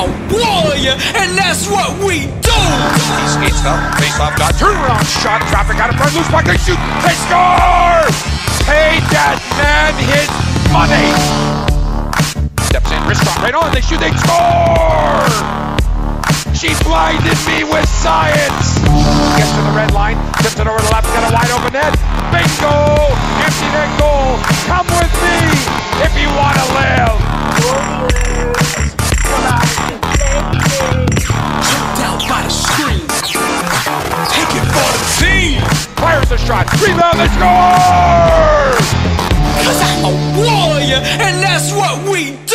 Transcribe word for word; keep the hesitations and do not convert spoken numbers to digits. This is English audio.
a warrior, and that's what we do! He skates up, face-off, got turnaround shot, traffic out of front, loose puck, they shoot, they score! Pay that man his money! Steps in, wrist drop, right on, they shoot, they score! She blinded me with science! Gets to the red line, tips it over the left, got a wide open net, bingo! Empty net goal, come with me if you want to live! Fires a shot, rebound, and scores! Cause I'm a warrior, and that's what we do!